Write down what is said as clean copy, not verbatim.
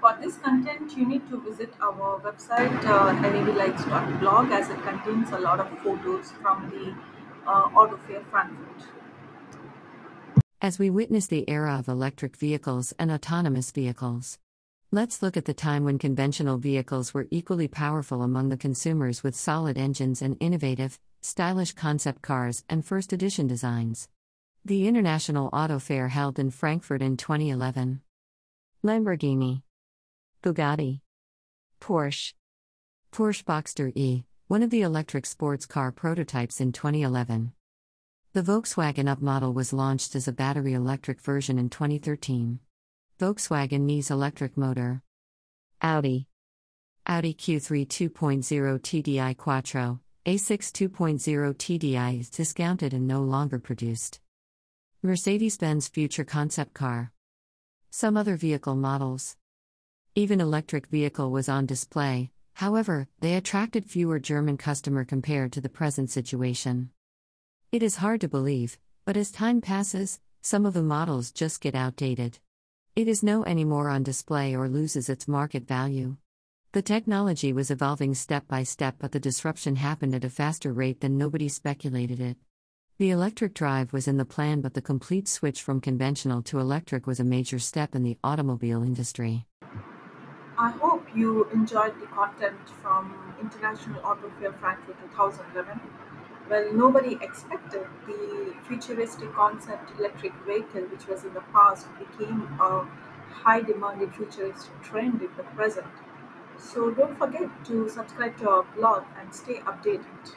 For this content, you need to visit our website ledlights.blog, as it contains a lot of photos from the Auto Fair Frankfurt. As we witness the era of electric vehicles and autonomous vehicles, let's look at the time when conventional vehicles were equally powerful among the consumers with solid engines and innovative, stylish concept cars and first edition designs. The International Auto Fair held in Frankfurt in 2011. Lamborghini, Bugatti, Porsche. Porsche Boxster E, one of the electric sports car prototypes in 2011. The Volkswagen Up model was launched as a battery electric version in 2013. Volkswagen Ni's electric motor. Audi. Audi Q3 2.0 TDI Quattro, A6 2.0 TDI is discounted and no longer produced. Mercedes-Benz future concept car. Some other vehicle models. Even electric vehicle was on display, however, they attracted fewer German customer compared to the present situation. It is hard to believe, but as time passes, some of the models just get outdated. It is no anymore on display or loses its market value. The technology was evolving step by step, but the disruption happened at a faster rate than nobody speculated it. The electric drive was in the plan, but the complete switch from conventional to electric was a major step in the automobile industry. I hope you enjoyed the content from International Auto Fair Frankfurt 2011. Well, nobody expected the futuristic concept electric vehicle, which was in the past, became a high-demanded futuristic trend in the present. So don't forget to subscribe to our blog and stay updated.